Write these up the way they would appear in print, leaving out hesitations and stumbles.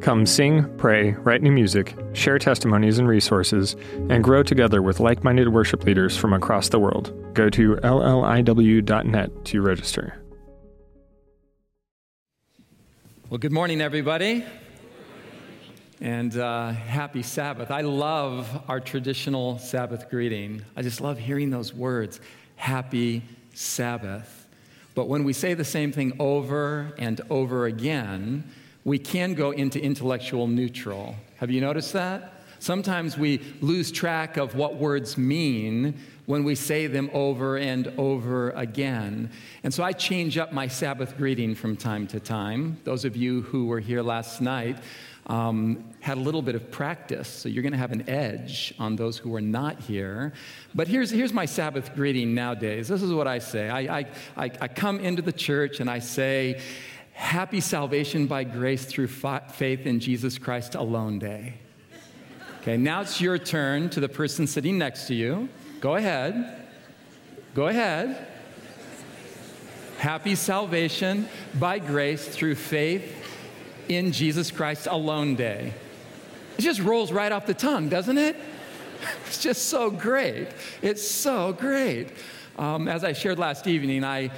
Come sing, pray, write new music, share testimonies and resources, and grow together with like-minded worship leaders from across the world. Go to LLIW.net to register. Well, good morning, everybody, and happy Sabbath. I love our traditional Sabbath greeting. I just love hearing those words, happy Sabbath. But when we say the same thing over and over again, we can go into intellectual neutral. Have you noticed that? Sometimes we lose track of what words mean when we say them over and over again. And so I change up my Sabbath greeting from time to time. Those of you who were here last night had a little bit of practice, so you're going to have an edge on those who are not here. But here's my Sabbath greeting nowadays. This is what I say. I come into the church and I say, Happy Salvation by Grace Through Faith in Jesus Christ Alone Day. Okay, now it's your turn to the person sitting next to you. Go ahead. Happy Salvation by Grace Through Faith in Jesus Christ Alone Day. It just rolls right off the tongue, doesn't it? It's just so great. It's so great. As I shared last evening, I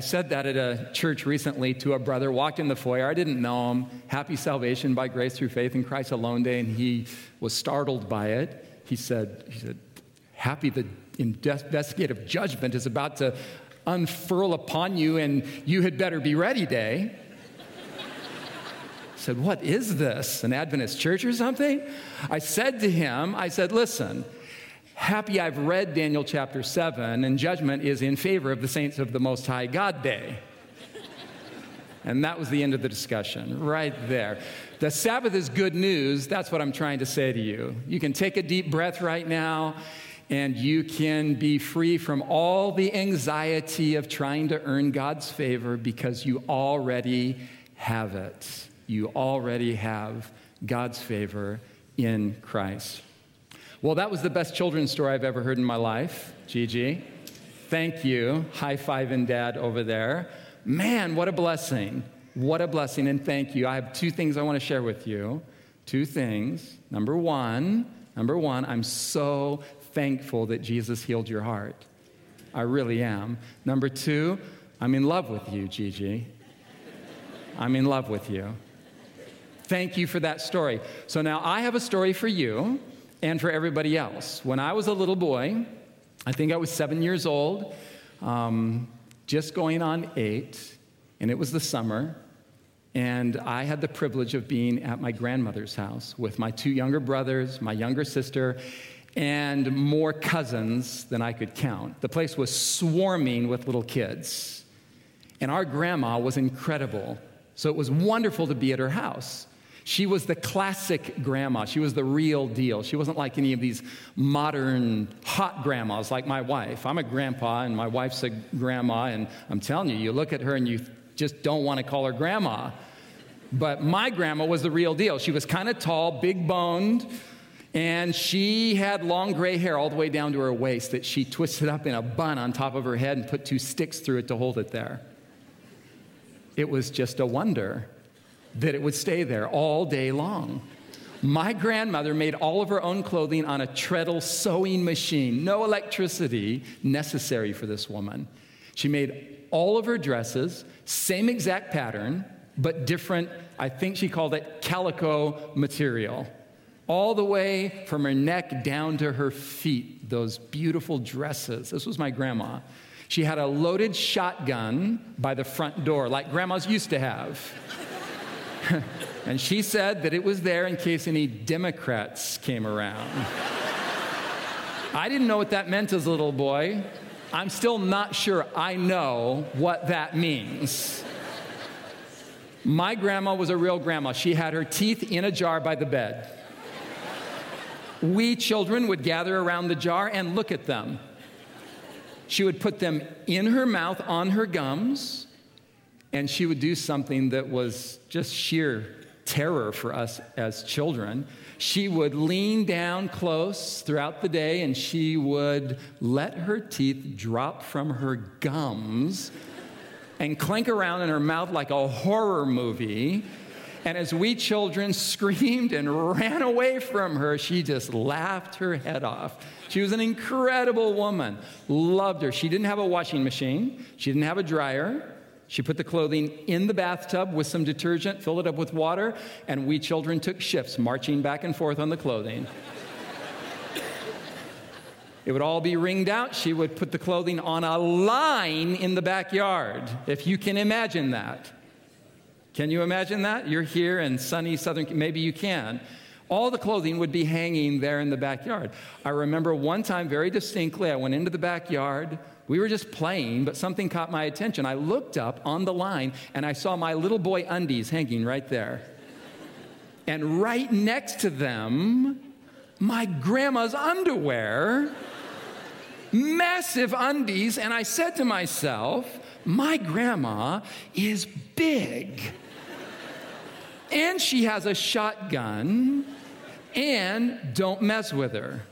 said that at a church recently to a brother, walked in the foyer. I didn't know him. Happy Salvation by Grace Through Faith in Christ Alone Day. And he was startled by it. He said, Happy the investigative judgment is about to unfurl upon you, and you had better be ready day. I said, what is this, an Adventist church or something? I said, listen, happy I've read Daniel chapter 7, and judgment is in favor of the saints of the Most High God day. And that was the end of the discussion, right there. The Sabbath is good news. That's what I'm trying to say to you. You can take a deep breath right now, and you can be free from all the anxiety of trying to earn God's favor because you already have it. You already have God's favor in Christ. Well, that was the best children's story I've ever heard in my life, Gigi. Thank you. High-fiving Dad over there. Man, what a blessing. What a blessing, and thank you. I have two things I want to share with you. Two things. Number one, I'm so thankful that Jesus healed your heart. I really am. Number two, I'm in love with you, Gigi. I'm in love with you. Thank you for that story. So now I have a story for you and for everybody else. When I was a little boy, I think I was 7 years old, just going on 8, and it was the summer, and I had the privilege of being at my grandmother's house with my two younger brothers, my younger sister, and more cousins than I could count. The place was swarming with little kids. And our grandma was incredible. So it was wonderful to be at her house. She was the classic grandma. She was the real deal. She wasn't like any of these modern hot grandmas like my wife. I'm a grandpa and my wife's a grandma. And I'm telling you, you look at her and you just don't want to call her grandma. But my grandma was the real deal. She was kind of tall, big-boned, and she had long gray hair all the way down to her waist that she twisted up in a bun on top of her head and put two sticks through it to hold it there. It was just a wonder that it would stay there all day long. My grandmother made all of her own clothing on a treadle sewing machine. No electricity necessary for this woman. She made all of her dresses, same exact pattern, but different, I think she called it calico material. All the way from her neck down to her feet, those beautiful dresses. This was my grandma. She had a loaded shotgun by the front door, like grandmas used to have. And she said that it was there in case any Democrats came around. I didn't know what that meant as a little boy. I'm still not sure I know what that means. My grandma was a real grandma. She had her teeth in a jar by the bed. we children would gather around the jar and look at them. She would put them in her mouth, on her gums, and she would do something that was just sheer terror for us as children. She would lean down close throughout the day, and she would let her teeth drop from her gums and clank around in her mouth like a horror movie. And as we children screamed and ran away from her, she just laughed her head off. She was an incredible woman. Loved her. She didn't have a washing machine. She didn't have a dryer. She put the clothing in the bathtub with some detergent, filled it up with water, and we children took shifts marching back and forth on the clothing. It would all be wringed out. She would put the clothing on a line in the backyard, if you can imagine that. Can you imagine that? You're here in sunny southern, maybe you can. All the clothing would be hanging there in the backyard. I remember one time very distinctly, I went into the backyard. We were just playing, but something caught my attention. I looked up on the line, and I saw my little boy undies hanging right there. And right next to them, my grandma's underwear, massive undies. And I said to myself, my grandma is big. And she has a shotgun. And don't mess with her.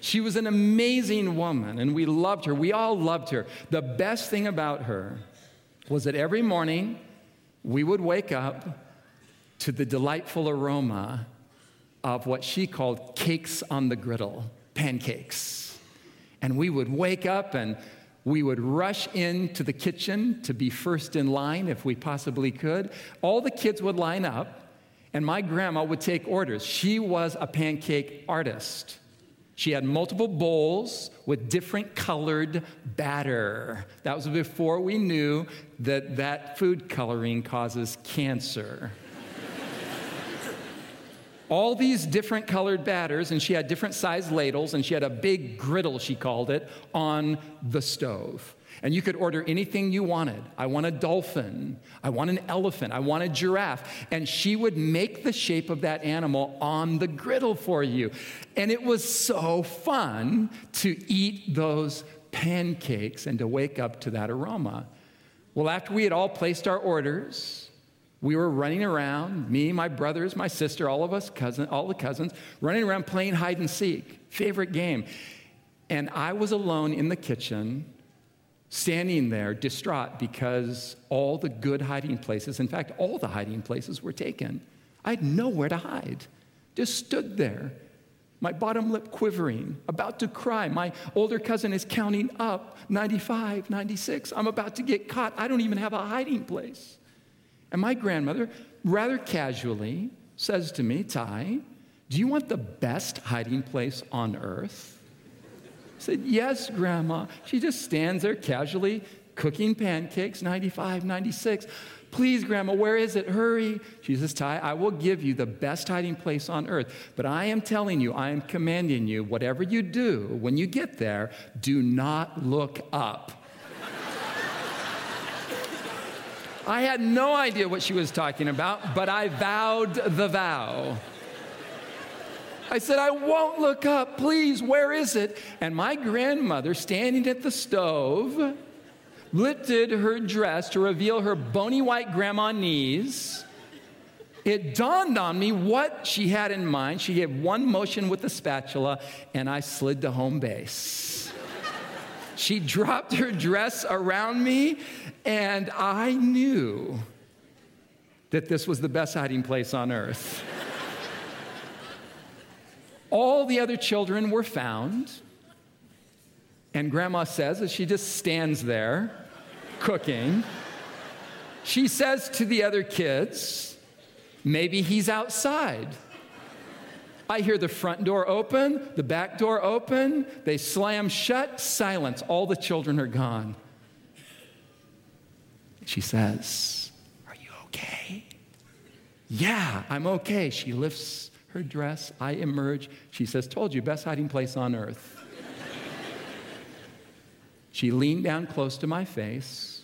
She was an amazing woman, and we loved her. We all loved her. The best thing about her was that every morning we would wake up to the delightful aroma of what she called cakes on the griddle, pancakes. And we would wake up and we would rush into the kitchen to be first in line if we possibly could. All the kids would line up, and my grandma would take orders. She was a pancake artist. She had multiple bowls with different colored batter. That was before we knew that food coloring causes cancer. All these different colored batters, and she had different sized ladles, and she had a big griddle, she called it, on the stove. And you could order anything you wanted. I want a dolphin. I want an elephant. I want a giraffe. And she would make the shape of that animal on the griddle for you. And it was so fun to eat those pancakes and to wake up to that aroma. Well, after we had all placed our orders, we were running around, me, my brothers, my sister, all of us, all the cousins, running around playing hide and seek, favorite game. And I was alone in the kitchen, standing there distraught because all the good hiding places, in fact, all the hiding places were taken. I had nowhere to hide. Just stood there, my bottom lip quivering, about to cry. My older cousin is counting up, 95, 96. I'm about to get caught. I don't even have a hiding place. And my grandmother, rather casually, says to me, "Ty, do you want the best hiding place on earth?" I said, "Yes, Grandma." She just stands there casually cooking pancakes, 95, 96. "Please, Grandma, where is it? Hurry." She says, "Ty, I will give you the best hiding place on earth. But I am telling you, I am commanding you, whatever you do, when you get there, do not look up." I had no idea what she was talking about, but I vowed the vow. I said, "I won't look up. Please, where is it?" And my grandmother, standing at the stove, lifted her dress to reveal her bony white grandma knees. It dawned on me what she had in mind. She gave one motion with the spatula, and I slid to home base. She dropped her dress around me, and I knew that this was the best hiding place on earth. All the other children were found, and Grandma says, as she just stands there cooking, she says to the other kids, "Maybe he's outside." I hear the front door open, the back door open, they slam shut, silence, all the children are gone. She says, "Are you okay?" "Yeah, I'm okay." She lifts her dress, I emerge. She says, "Told you, best hiding place on earth." She leaned down close to my face,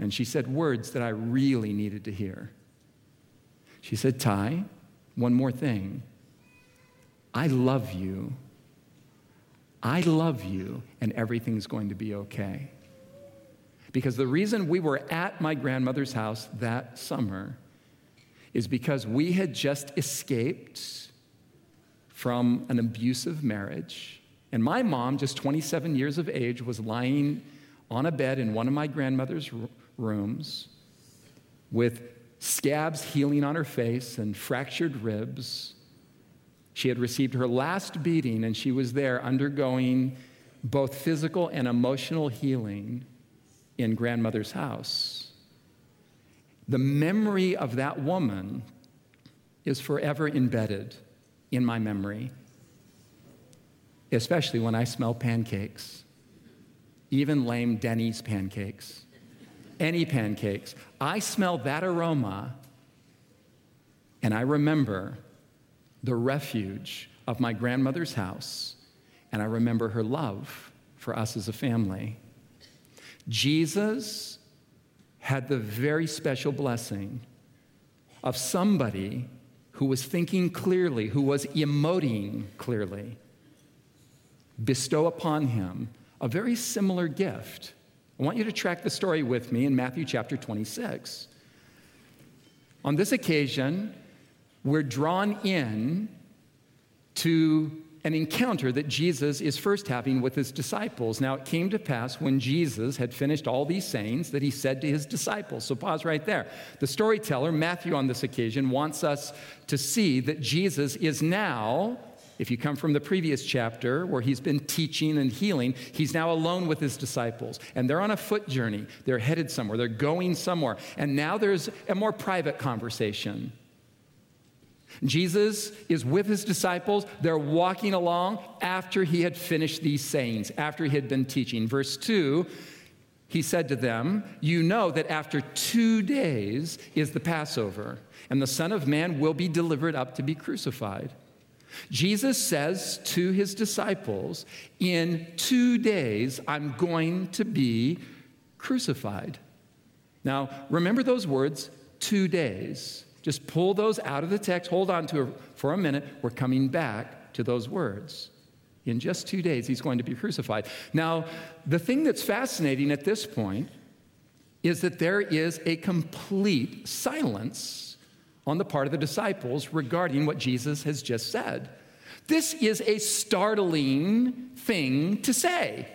and she said words that I really needed to hear. She said, "Ty, one more thing. I love you. I love you, and everything's going to be okay. Because the reason we were at my grandmother's house that summer is because we had just escaped from an abusive marriage. And my mom, just 27 years of age, was lying on a bed in one of my grandmother's rooms with scabs healing on her face and fractured ribs. She had received her last beating, and she was there undergoing both physical and emotional healing in grandmother's house. The memory of that woman is forever embedded in my memory, especially when I smell pancakes, even lame Denny's pancakes, any pancakes. I smell that aroma, and I remember the refuge of my grandmother's house, and I remember her love for us as a family. Jesus had the very special blessing of somebody who was thinking clearly, who was emoting clearly, bestow upon him a very similar gift. I want you to track the story with me in Matthew chapter 26. On this occasion, we're drawn in to an encounter that Jesus is first having with his disciples. Now, it came to pass when Jesus had finished all these sayings that he said to his disciples. So pause right there. The storyteller, Matthew, on this occasion, wants us to see that Jesus is now, if you come from the previous chapter where he's been teaching and healing, he's now alone with his disciples. And they're on a foot journey. They're headed somewhere. They're going somewhere. And now there's a more private conversation. Jesus is with his disciples. They're walking along after he had finished these sayings, after he had been teaching. Verse 2, he said to them, "You know that after 2 days is the Passover, and the Son of Man will be delivered up to be crucified." Jesus says to his disciples, "In 2 days, I'm going to be crucified." Now, remember those words, 2 days. Just pull those out of the text. Hold on to it for a minute. We're coming back to those words. In just 2 days, he's going to be crucified. Now, the thing that's fascinating at this point is that there is a complete silence on the part of the disciples regarding what Jesus has just said. This is a startling thing to say.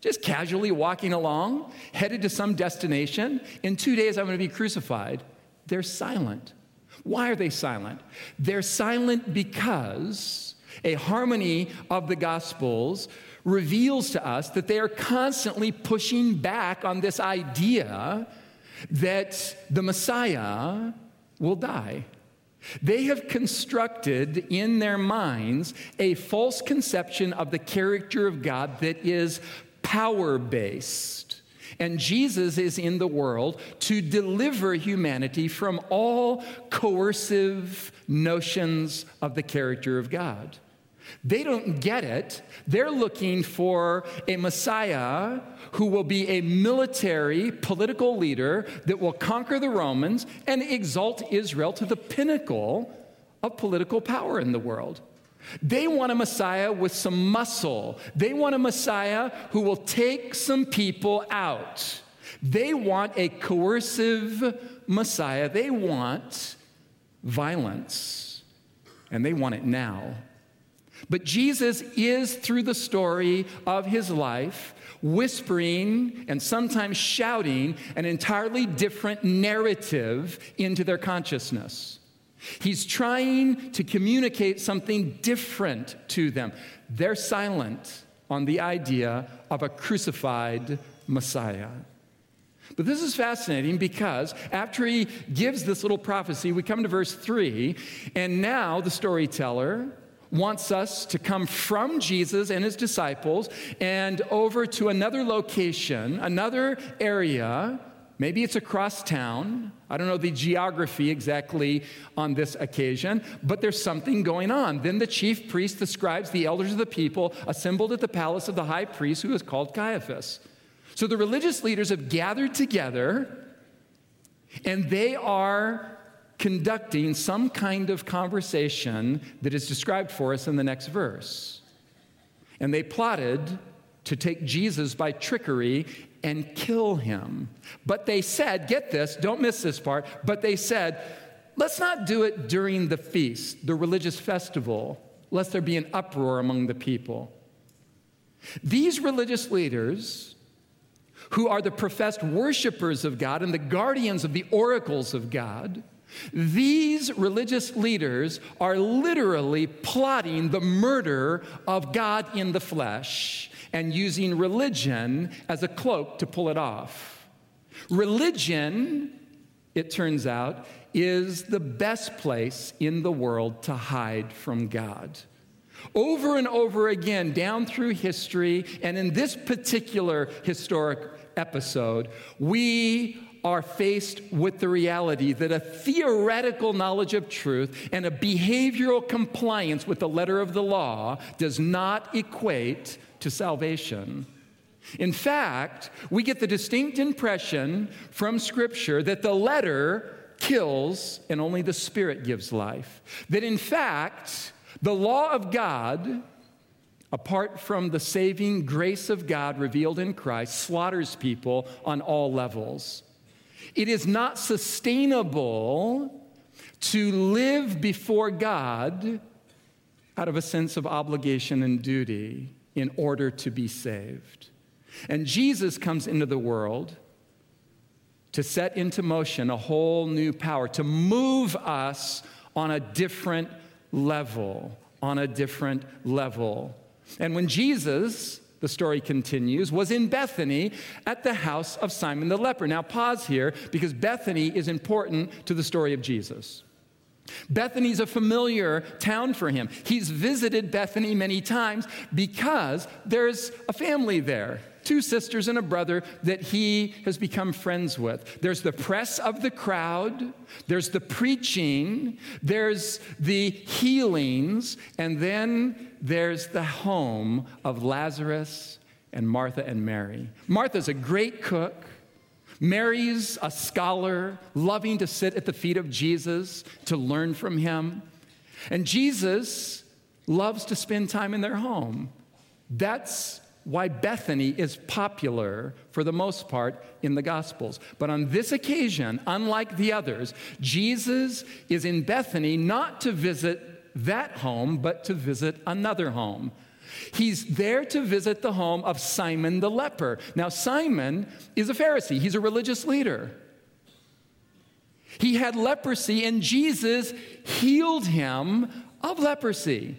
Just casually walking along, headed to some destination. In 2 days, I'm going to be crucified. They're silent. Why are they silent? They're silent because a harmony of the Gospels reveals to us that they are constantly pushing back on this idea that the Messiah will die. They have constructed in their minds a false conception of the character of God that is power-based. And Jesus is in the world to deliver humanity from all coercive notions of the character of God. They don't get it. They're looking for a Messiah who will be a military political leader that will conquer the Romans and exalt Israel to the pinnacle of political power in the world. They want a Messiah with some muscle. They want a Messiah who will take some people out. They want a coercive Messiah. They want violence, and they want it now. But Jesus is, through the story of his life, whispering and sometimes shouting an entirely different narrative into their consciousness. He's trying to communicate something different to them. They're silent on the idea of a crucified Messiah. But this is fascinating because after he gives this little prophecy, we come to verse 3, and now the storyteller wants us to come from Jesus and his disciples and over to another location, another area. Maybe it's across town. I don't know the geography exactly on this occasion, but there's something going on. Then the chief priests, the scribes, the elders of the people assembled at the palace of the high priest, who is called Caiaphas. So the religious leaders have gathered together, and they are conducting some kind of conversation that is described for us in the next verse. And they plotted to take Jesus by trickery and kill him. But they said, get this, don't miss this part, but they said, let's not do it during the feast, the religious festival, lest there be an uproar among the people. These religious leaders, who are the professed worshipers of God and the guardians of the oracles of God, these religious leaders are literally plotting the murder of God in the flesh and using religion as a cloak to pull it off. Religion, it turns out, is the best place in the world to hide from God. Over and over again, down through history, and in this particular historic episode, we are faced with the reality that a theoretical knowledge of truth and a behavioral compliance with the letter of the law does not equate to salvation. In fact, we get the distinct impression from Scripture that the letter kills and only the Spirit gives life. That in fact, the law of God, apart from the saving grace of God revealed in Christ, slaughters people on all levels. It is not sustainable to live before God out of a sense of obligation and duty in order to be saved. And Jesus comes into the world to set into motion a whole new power, to move us on a different level, on a different level. And when Jesus, the story continues, was in Bethany at the house of Simon the leper. Now pause here, because Bethany is important to the story of Jesus. Bethany's a familiar town for him. He's visited Bethany many times because there's a family there, two sisters and a brother that he has become friends with. There's the press of the crowd, there's the preaching, there's the healings, and then there's the home of Lazarus and Martha and Mary. Martha's a great cook. Mary's a scholar, loving to sit at the feet of Jesus to learn from him. And Jesus loves to spend time in their home. That's why Bethany is popular, for the most part, in the Gospels. But on this occasion, unlike the others, Jesus is in Bethany not to visit that home, but to visit another home. He's there to visit the home of Simon the leper. Now, Simon is a Pharisee. He's a religious leader. He had leprosy, and Jesus healed him of leprosy.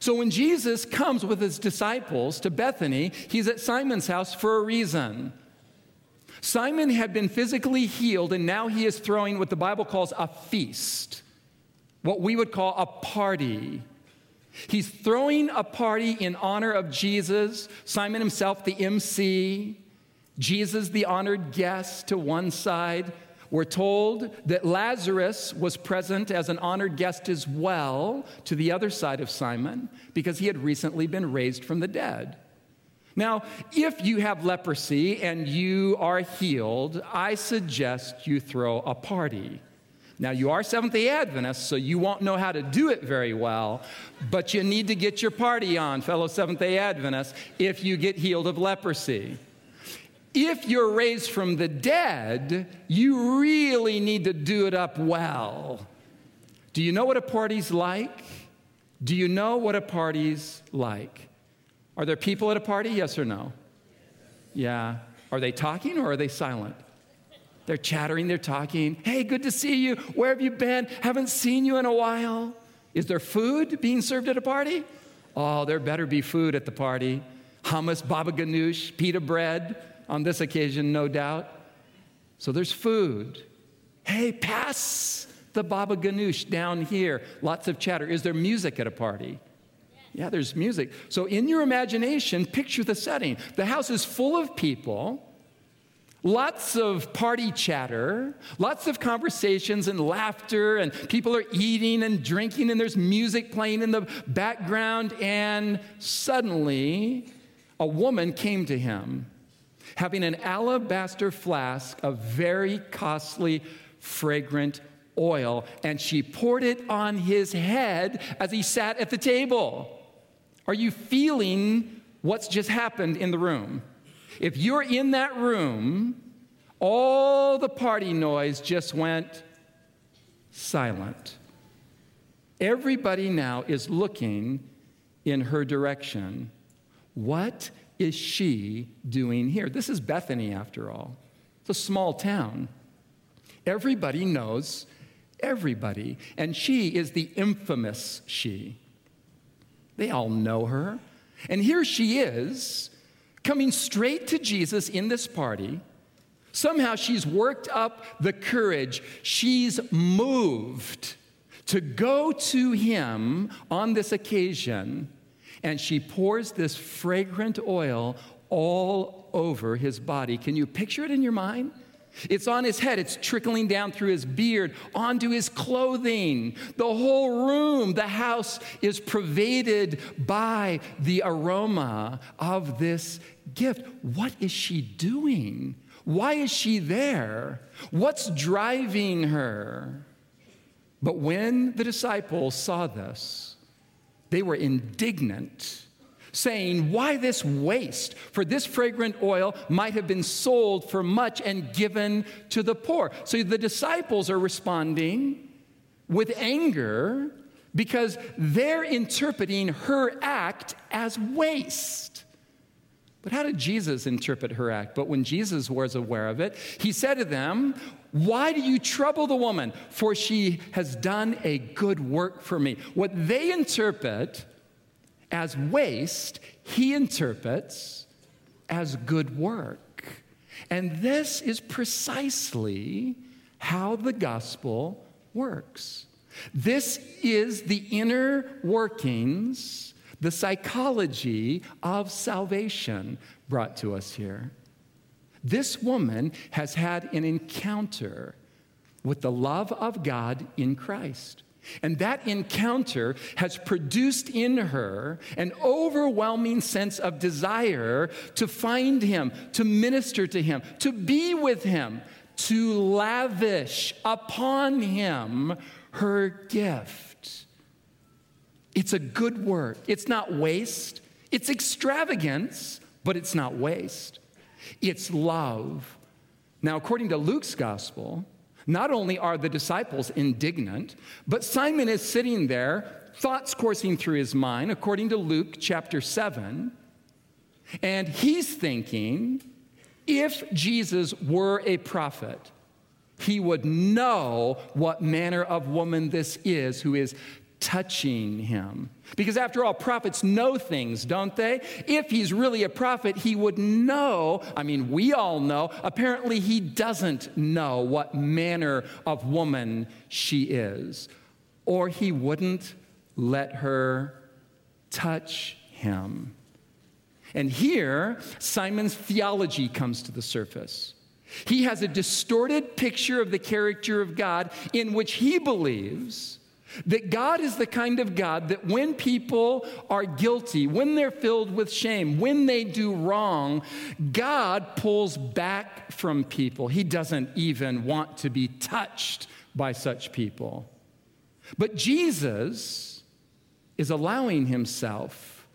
So when Jesus comes with his disciples to Bethany, he's at Simon's house for a reason. Simon had been physically healed, and now he is throwing what the Bible calls a feast, what we would call a party. He's throwing a party in honor of Jesus, Simon himself, the MC, Jesus, the honored guest, to one side. We're told that Lazarus was present as an honored guest as well, to the other side of Simon, because he had recently been raised from the dead. Now, if you have leprosy and you are healed, I suggest you throw a party. Now, you are Seventh-day Adventists, so you won't know how to do it very well, but you need to get your party on, fellow Seventh-day Adventists, if you get healed of leprosy. If you're raised from the dead, you really need to do it up well. Do you know what a party's like? Do you know what a party's like? Are there people at a party? Yes or no? Yeah. Are they talking or are they silent? They're chattering, they're talking. Hey, good to see you. Where have you been? Haven't seen you in a while. Is there food being served at a party? Oh, there better be food at the party. Hummus, baba ganoush, pita bread, on this occasion, no doubt. So there's food. Hey, pass the baba ganoush down here. Lots of chatter. Is there music at a party? Yeah, there's music. So in your imagination, picture the setting. The house is full of people. Lots of party chatter, lots of conversations and laughter, and people are eating and drinking, and there's music playing in the background, and suddenly a woman came to him, having an alabaster flask of very costly, fragrant oil, and she poured it on his head as he sat at the table. Are you feeling what's just happened in the room? If you're in that room, all the party noise just went silent. Everybody now is looking in her direction. What is she doing here? This is Bethany, after all. It's a small town. Everybody knows everybody, and she is the infamous she. They all know her. And here she is, coming straight to Jesus in this party. Somehow she's worked up the courage. She's moved to go to him on this occasion, and she pours this fragrant oil all over his body. Can you picture it in your mind? It's on his head. It's trickling down through his beard, onto his clothing. The whole room, the house, is pervaded by the aroma of this gift. What is she doing? Why is she there? What's driving her? But when the disciples saw this, they were indignant, saying, why this waste? For this fragrant oil might have been sold for much and given to the poor. So the disciples are responding with anger because they're interpreting her act as waste. But how did Jesus interpret her act? But when Jesus was aware of it, he said to them, why do you trouble the woman? For she has done a good work for me. What they interpret as waste, he interprets as good work. And this is precisely how the gospel works. This is the inner workings, the psychology of salvation brought to us here. This woman has had an encounter with the love of God in Christ. And that encounter has produced in her an overwhelming sense of desire to find him, to minister to him, to be with him, to lavish upon him her gift. It's a good work. It's not waste. It's extravagance, but it's not waste. It's love. Now, according to Luke's gospel, not only are the disciples indignant, but Simon is sitting there, thoughts coursing through his mind, according to Luke chapter 7, and he's thinking, if Jesus were a prophet, he would know what manner of woman this is who is touching him. Because after all, prophets know things, don't they? If he's really a prophet, he would know. I mean, we all know. Apparently, he doesn't know what manner of woman she is, or he wouldn't let her touch him. And here, Simon's theology comes to the surface. He has a distorted picture of the character of God in which he believes that God is the kind of God that when people are guilty, when they're filled with shame, when they do wrong, God pulls back from people. He doesn't even want to be touched by such people. But Jesus is allowing himself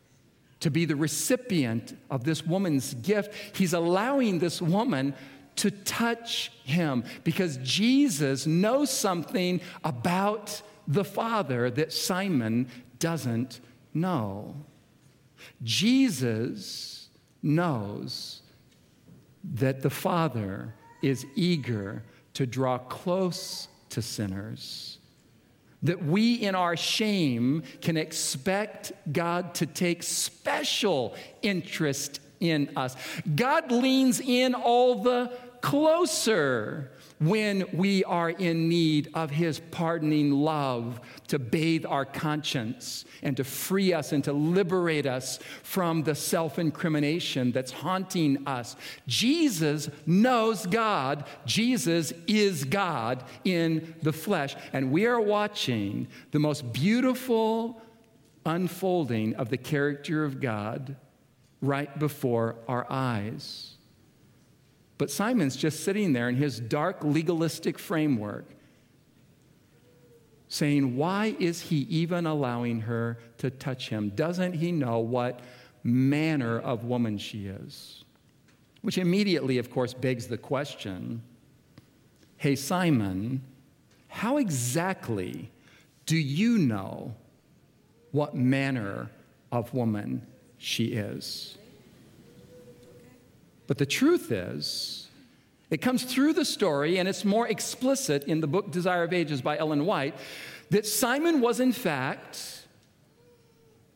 to be the recipient of this woman's gift. He's allowing this woman to touch him because Jesus knows something about the Father that Simon doesn't know. Jesus knows that the Father is eager to draw close to sinners, that we in our shame can expect God to take special interest in us. God leans in all the closer when we are in need of his pardoning love to bathe our conscience and to free us and to liberate us from the self-incrimination that's haunting us. Jesus knows God. Jesus is God in the flesh. And we are watching the most beautiful unfolding of the character of God right before our eyes. But Simon's just sitting there in his dark legalistic framework, saying, why is he even allowing her to touch him? Doesn't he know what manner of woman she is? Which immediately, of course, begs the question, hey, Simon, how exactly do you know what manner of woman she is? But the truth is, it comes through the story, and it's more explicit in the book Desire of Ages by Ellen White, that Simon was, in fact,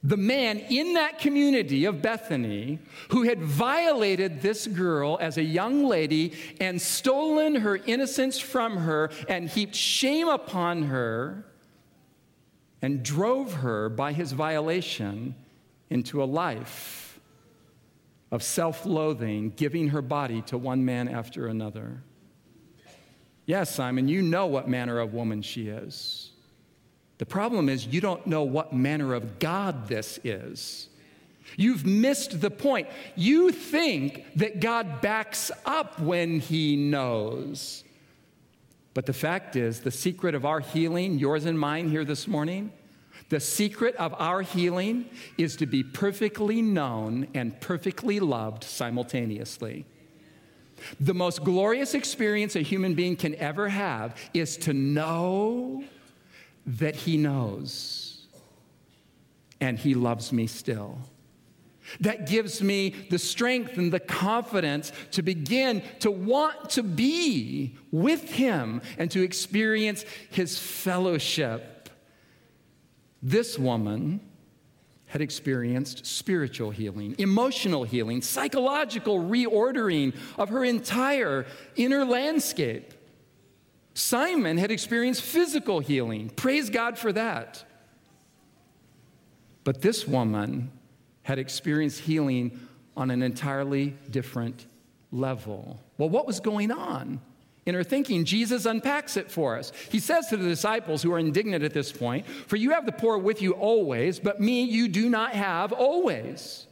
the man in that community of Bethany who had violated this girl as a young lady and stolen her innocence from her and heaped shame upon her and drove her by his violation into a life of self-loathing, giving her body to one man after another. Yes, Simon, you know what manner of woman she is. The problem is you don't know what manner of God this is. You've missed the point. You think that God backs up when he knows. But the fact is, the secret of our healing, yours and mine here this morning, the secret of our healing is to be perfectly known and perfectly loved simultaneously. The most glorious experience a human being can ever have is to know that he knows and he loves me still. That gives me the strength and the confidence to begin to want to be with him and to experience his fellowship. This woman had experienced spiritual healing, emotional healing, psychological reordering of her entire inner landscape. Simon had experienced physical healing. Praise God for that. But this woman had experienced healing on an entirely different level. Well, what was going on in her thinking? Jesus unpacks it for us. He says to the disciples who are indignant at this point, "For you have the poor with you always, but me you do not have always."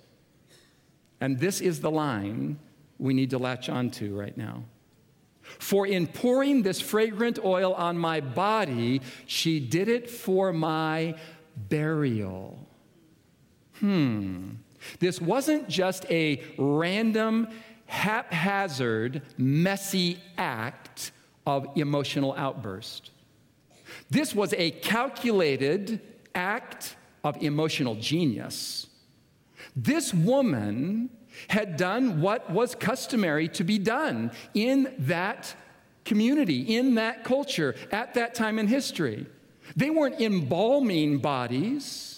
And this is the line we need to latch onto right now. For in pouring this fragrant oil on my body, she did it for my burial. This wasn't just a random, haphazard, messy act of emotional outburst. This was a calculated act of emotional genius. This woman had done what was customary to be done in that community, in that culture, at that time in history. They weren't embalming bodies.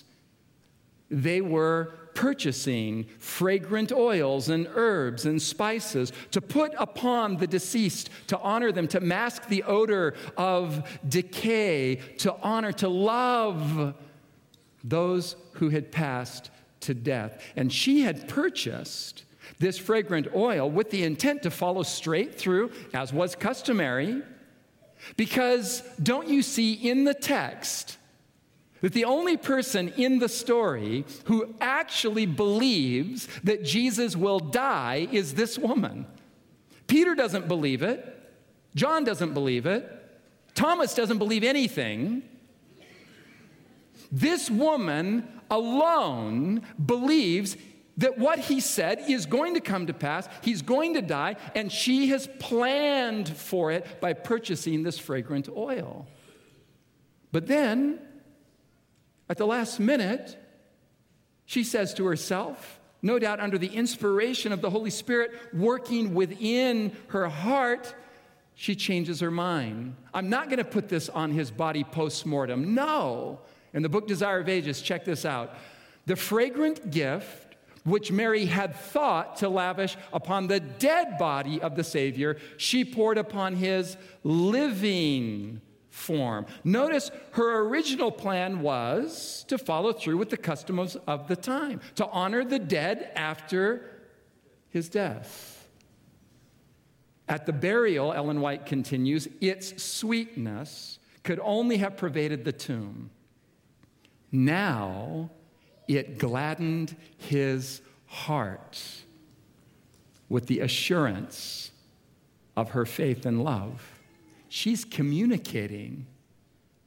They were purchasing fragrant oils and herbs and spices to put upon the deceased, to honor them, to mask the odor of decay, to honor, to love those who had passed to death. And she had purchased this fragrant oil with the intent to follow straight through, as was customary, because don't you see in the text that the only person in the story who actually believes that Jesus will die is this woman? Peter doesn't believe it. John doesn't believe it. Thomas doesn't believe anything. This woman alone believes that what he said is going to come to pass, he's going to die, and she has planned for it by purchasing this fragrant oil. But then, at the last minute, she says to herself, no doubt under the inspiration of the Holy Spirit working within her heart, she changes her mind. I'm not going to put this on his body post-mortem. No. In the book Desire of Ages, check this out. The fragrant gift which Mary had thought to lavish upon the dead body of the Savior, she poured upon his living form. Notice her original plan was to follow through with the customs of the time, to honor the dead after his death. At the burial, Ellen White continues, its sweetness could only have pervaded the tomb. Now it gladdened his heart with the assurance of her faith and love. She's communicating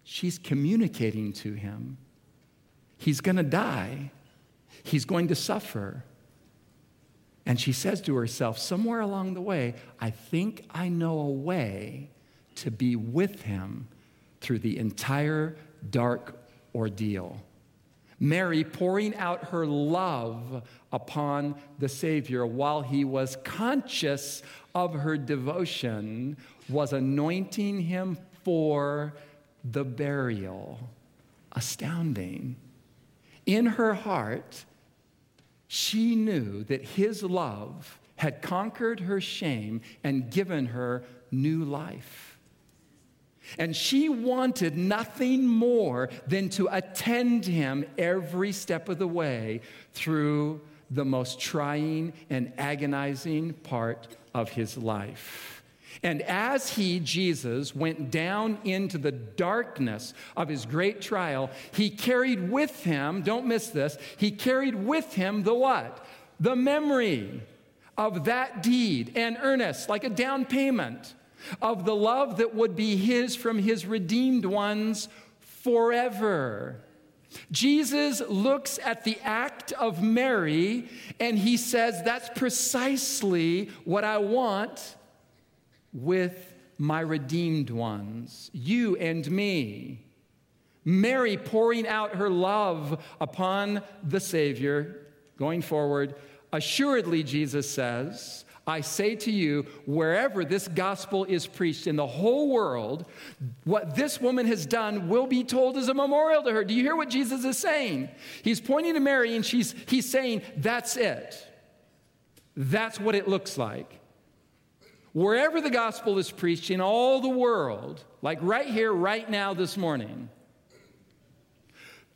She's communicating to him. He's going to die. He's going to suffer. And she says to herself, somewhere along the way, I think I know a way to be with him through the entire dark ordeal. Mary pouring out her love upon the Savior while he was conscious of her devotion was anointing him for the burial. Astounding. In her heart, she knew that his love had conquered her shame and given her new life. And she wanted nothing more than to attend him every step of the way through the most trying and agonizing part of his life. And as he, Jesus, went down into the darkness of his great trial, he carried with him, don't miss this, he carried with him the what? The memory of that deed, and earnest, like a down payment, of the love that would be his from his redeemed ones forever. Jesus looks at the act of Mary and he says, that's precisely what I want with my redeemed ones, you and me. Mary pouring out her love upon the Savior, going forward, assuredly, Jesus says, I say to you, wherever this gospel is preached in the whole world, what this woman has done will be told as a memorial to her. Do you hear what Jesus is saying? He's pointing to Mary and he's saying, that's it. That's what it looks like. Wherever the gospel is preached in all the world, like right here, right now, this morning,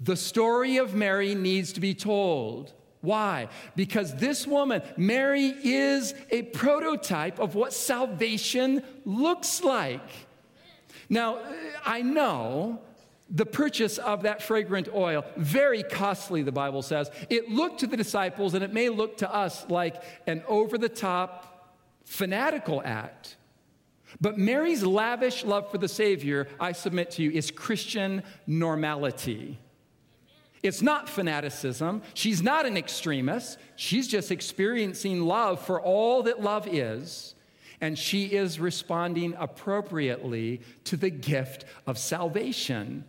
the story of Mary needs to be told. Why? Because this woman, Mary, is a prototype of what salvation looks like. Now, I know the purchase of that fragrant oil, very costly, the Bible says. It looked to the disciples, and it may look to us like an over-the-top, fanatical act. But Mary's lavish love for the Savior, I submit to you, is Christian normality. It's not fanaticism. She's not an extremist. She's just experiencing love for all that love is, and she is responding appropriately to the gift of salvation.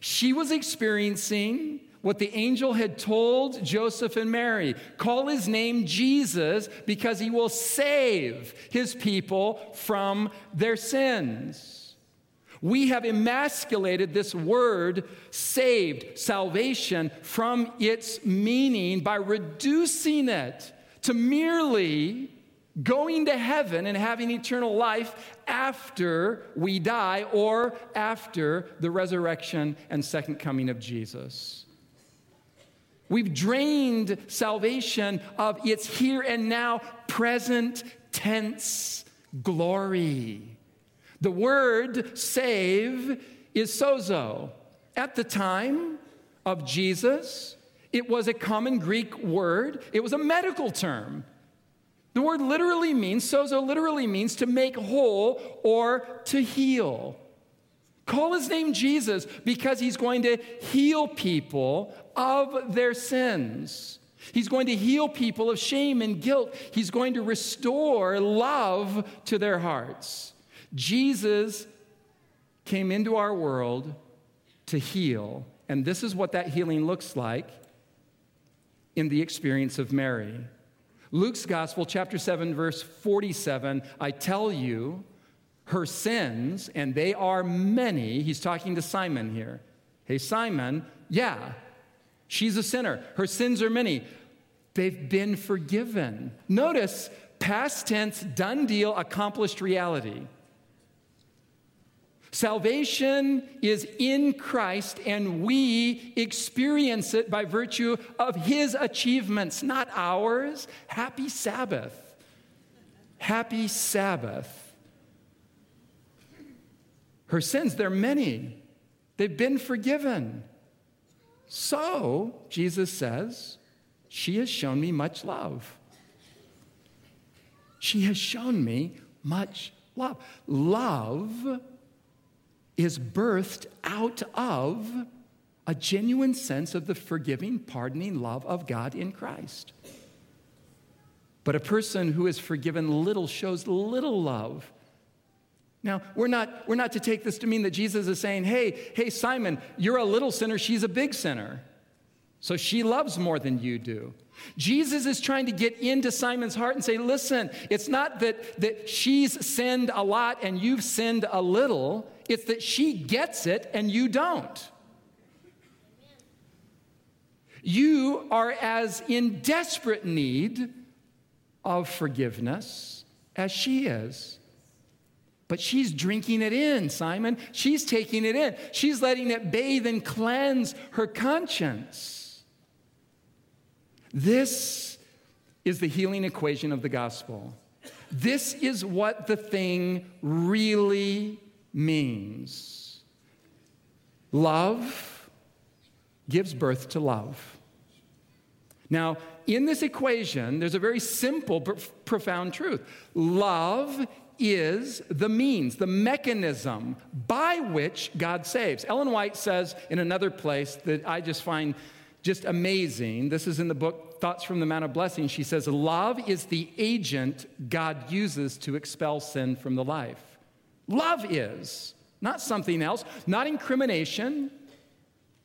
She was experiencing what the angel had told Joseph and Mary. Call his name Jesus because he will save his people from their sins. We have emasculated this word, saved, salvation, from its meaning by reducing it to merely going to heaven and having eternal life after we die or after the resurrection and second coming of Jesus. We've drained salvation of its here and now, present tense glory. The word save is sozo. At the time of Jesus, it was a common Greek word. It was a medical term. The word literally means, sozo literally means to make whole or to heal. Call his name Jesus because he's going to heal people of their sins. He's going to heal people of shame and guilt. He's going to restore love to their hearts. Jesus came into our world to heal, and this is what that healing looks like in the experience of Mary. Luke's Gospel, chapter 7, verse 47, I tell you, her sins, and they are many. He's talking to Simon here. Hey, Simon, yeah, she's a sinner. Her sins are many. They've been forgiven. Notice, past tense, done deal, accomplished reality. Salvation is in Christ, and we experience it by virtue of his achievements, not ours. Happy Sabbath. Happy Sabbath. Her sins, they're many. They've been forgiven. So, Jesus says, she has shown me much love. She has shown me much love. Love is birthed out of a genuine sense of the forgiving, pardoning love of God in Christ. But a person who is forgiven little shows little love. Now, we're not to take this to mean that Jesus is saying, hey, Simon, you're a little sinner, she's a big sinner. So she loves more than you do. Jesus is trying to get into Simon's heart and say, listen, it's not that she's sinned a lot and you've sinned a little. It's that she gets it and you don't. You are as in desperate need of forgiveness as she is. But she's drinking it in, Simon. She's taking it in. She's letting it bathe and cleanse her conscience. This is the healing equation of the gospel. This is what the thing really means. Love gives birth to love. Now, in this equation, there's a very simple but profound truth. Love is the means, the mechanism by which God saves. Ellen White says in another place that I just find just amazing. This is in the book, Thoughts from the Mount of Blessing. She says, love is the agent God uses to expel sin from the life. Love is, not something else, not incrimination,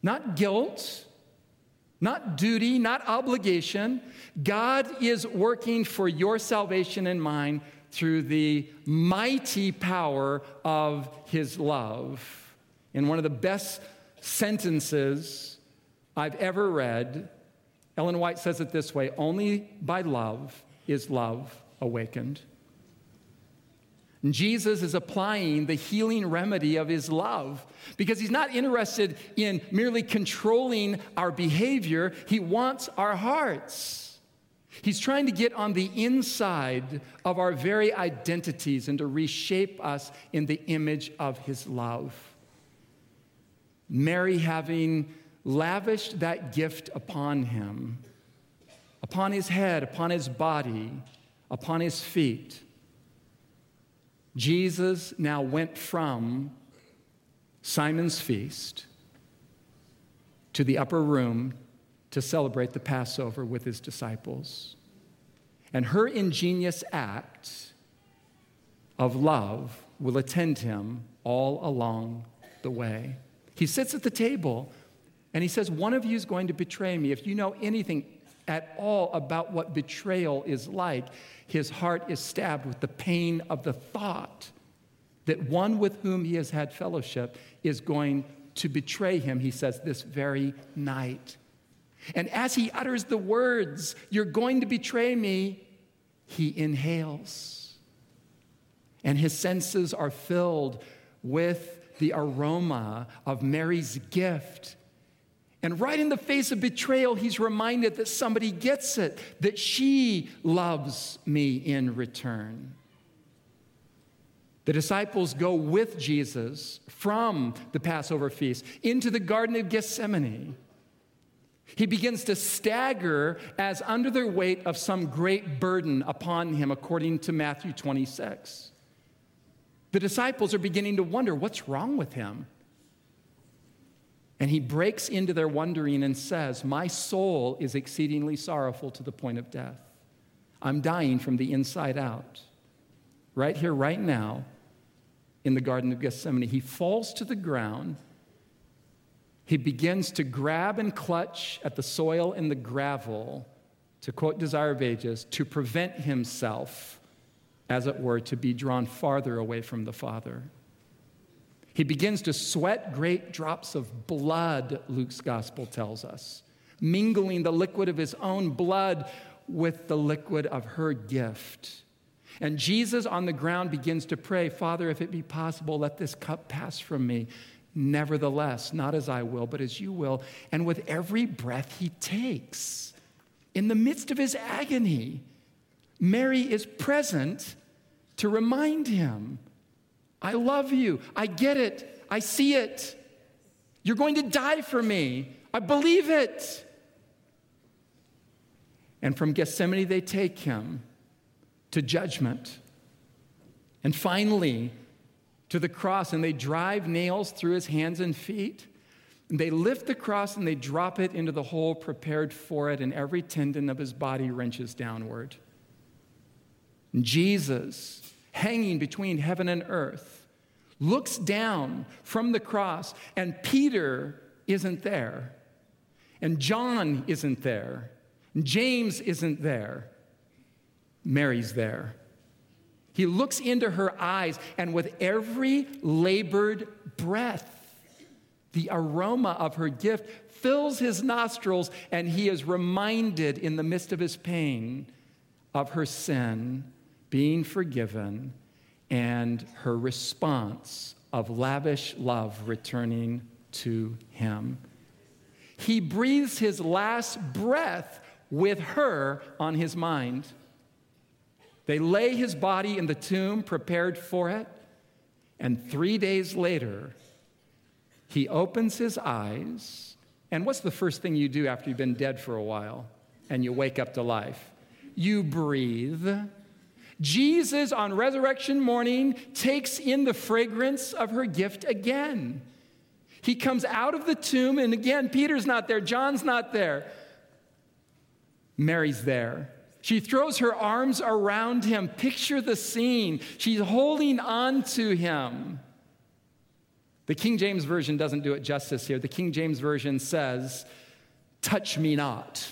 not guilt, not duty, not obligation. God is working for your salvation and mine through the mighty power of his love. In one of the best sentences I've ever read, Ellen White says it this way: only by love is love awakened. And Jesus is applying the healing remedy of his love because he's not interested in merely controlling our behavior. He wants our hearts. He's trying to get on the inside of our very identities and to reshape us in the image of his love. Mary, having lavished that gift upon him, upon his head, upon his body, upon his feet, Jesus now went from Simon's feast to the upper room to celebrate the Passover with his disciples. And her ingenious act of love will attend him all along the way. He sits at the table and he says, one of you is going to betray me. If you know anything at all about what betrayal is like, his heart is stabbed with the pain of the thought that one with whom he has had fellowship is going to betray him, he says, this very night. And as he utters the words, you're going to betray me, he inhales. And his senses are filled with the aroma of Mary's gift. And right in the face of betrayal, he's reminded that somebody gets it, that she loves me in return. The disciples go with Jesus from the Passover feast into the Garden of Gethsemane. He begins to stagger as under the weight of some great burden upon him, according to Matthew 26. The disciples are beginning to wonder, what's wrong with him? And he breaks into their wondering and says, my soul is exceedingly sorrowful to the point of death. I'm dying from the inside out. Right here, right now, in the Garden of Gethsemane, he falls to the ground. He begins to grab and clutch at the soil and the gravel, to quote Desire of Ages, to prevent himself, as it were, to be drawn farther away from the Father. He begins to sweat great drops of blood, Luke's gospel tells us, mingling the liquid of his own blood with the liquid of her gift. And Jesus on the ground begins to pray, Father, if it be possible, let this cup pass from me. Nevertheless, not as I will, but as you will. And with every breath he takes, in the midst of his agony, Mary is present to remind him, I love you. I get it. I see it. You're going to die for me. I believe it. And from Gethsemane, they take him to judgment. And finally, to the cross, and they drive nails through his hands and feet. And they lift the cross and they drop it into the hole prepared for it, and every tendon of his body wrenches downward. And Jesus, hanging between heaven and earth, looks down from the cross, and Peter isn't there, and John isn't there, and James isn't there. Mary's there. He looks into her eyes, and with every labored breath, the aroma of her gift fills his nostrils, and he is reminded in the midst of his pain of her sin being forgiven and her response of lavish love returning to him. He breathes his last breath with her on his mind. They lay his body in the tomb prepared for it, and 3 days later, he opens his eyes, and what's the first thing you do after you've been dead for a while and you wake up to life? You breathe. Jesus, on resurrection morning, takes in the fragrance of her gift again. He comes out of the tomb, and again, Peter's not there, John's not there. Mary's there. She throws her arms around him. Picture the scene. She's holding on to him. The King James Version doesn't do it justice here. The King James Version says, "Touch me not,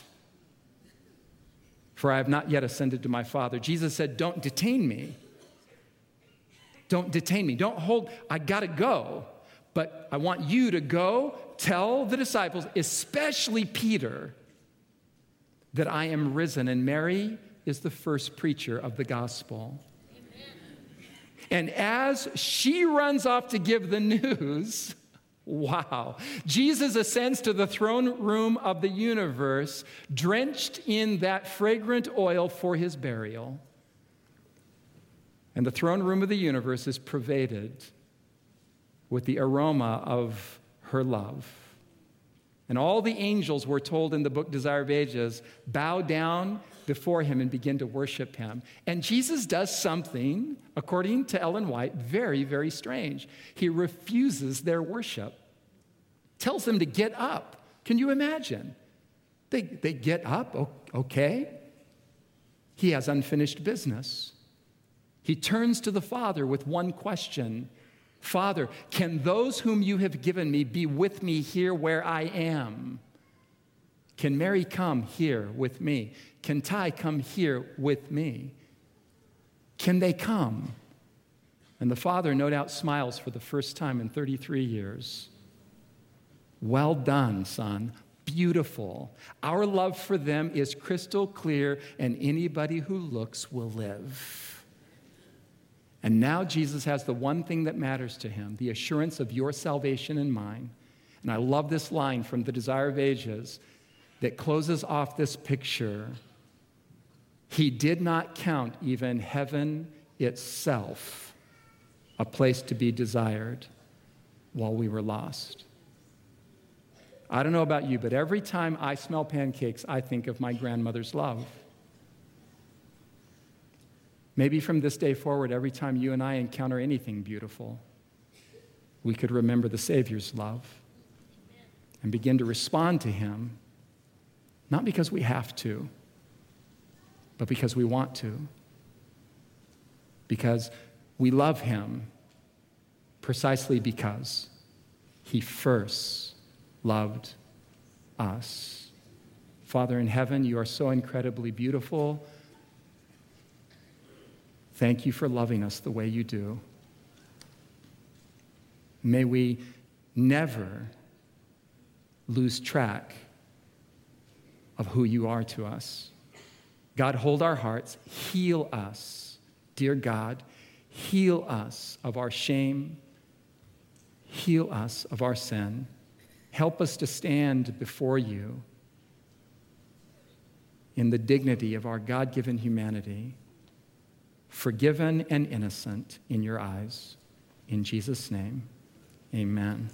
for I have not yet ascended to my Father." Jesus said, "Don't detain me. Don't detain me. Don't hold, I gotta go. But I want you to go tell the disciples, especially Peter, that I am risen." And Mary is the first preacher of the gospel. And as she runs off to give the news, wow, Jesus ascends to the throne room of the universe, drenched in that fragrant oil for his burial. And the throne room of the universe is pervaded with the aroma of her love. And all the angels, we're told in the book Desire of Ages, bow down before him and begin to worship him. And Jesus does something, according to Ellen White, very, very strange. He refuses their worship, tells them to get up. Can you imagine? They get up, okay. He has unfinished business. He turns to the Father with one question. "Father, can those whom you have given me be with me here where I am? Can Mary come here with me? Can Ty come here with me? Can they come?" And the Father no doubt smiles for the first time in 33 years. "Well done, son. Beautiful. Our love for them is crystal clear, and anybody who looks will live." And now Jesus has the one thing that matters to him, the assurance of your salvation and mine. And I love this line from the Desire of Ages that closes off this picture. He did not count even heaven itself a place to be desired while we were lost. I don't know about you, but every time I smell pancakes, I think of my grandmother's love. Maybe from this day forward, every time you and I encounter anything beautiful, we could remember the Savior's love and begin to respond to him, not because we have to, but because we want to, because we love him precisely because he first loved us. Father in heaven, you are so incredibly beautiful. Thank you for loving us the way you do. May we never lose track of who you are to us. God, hold our hearts. Heal us. Dear God, heal us of our shame. Heal us of our sin. Help us to stand before you in the dignity of our God-given humanity, forgiven and innocent in your eyes. In Jesus' name, amen.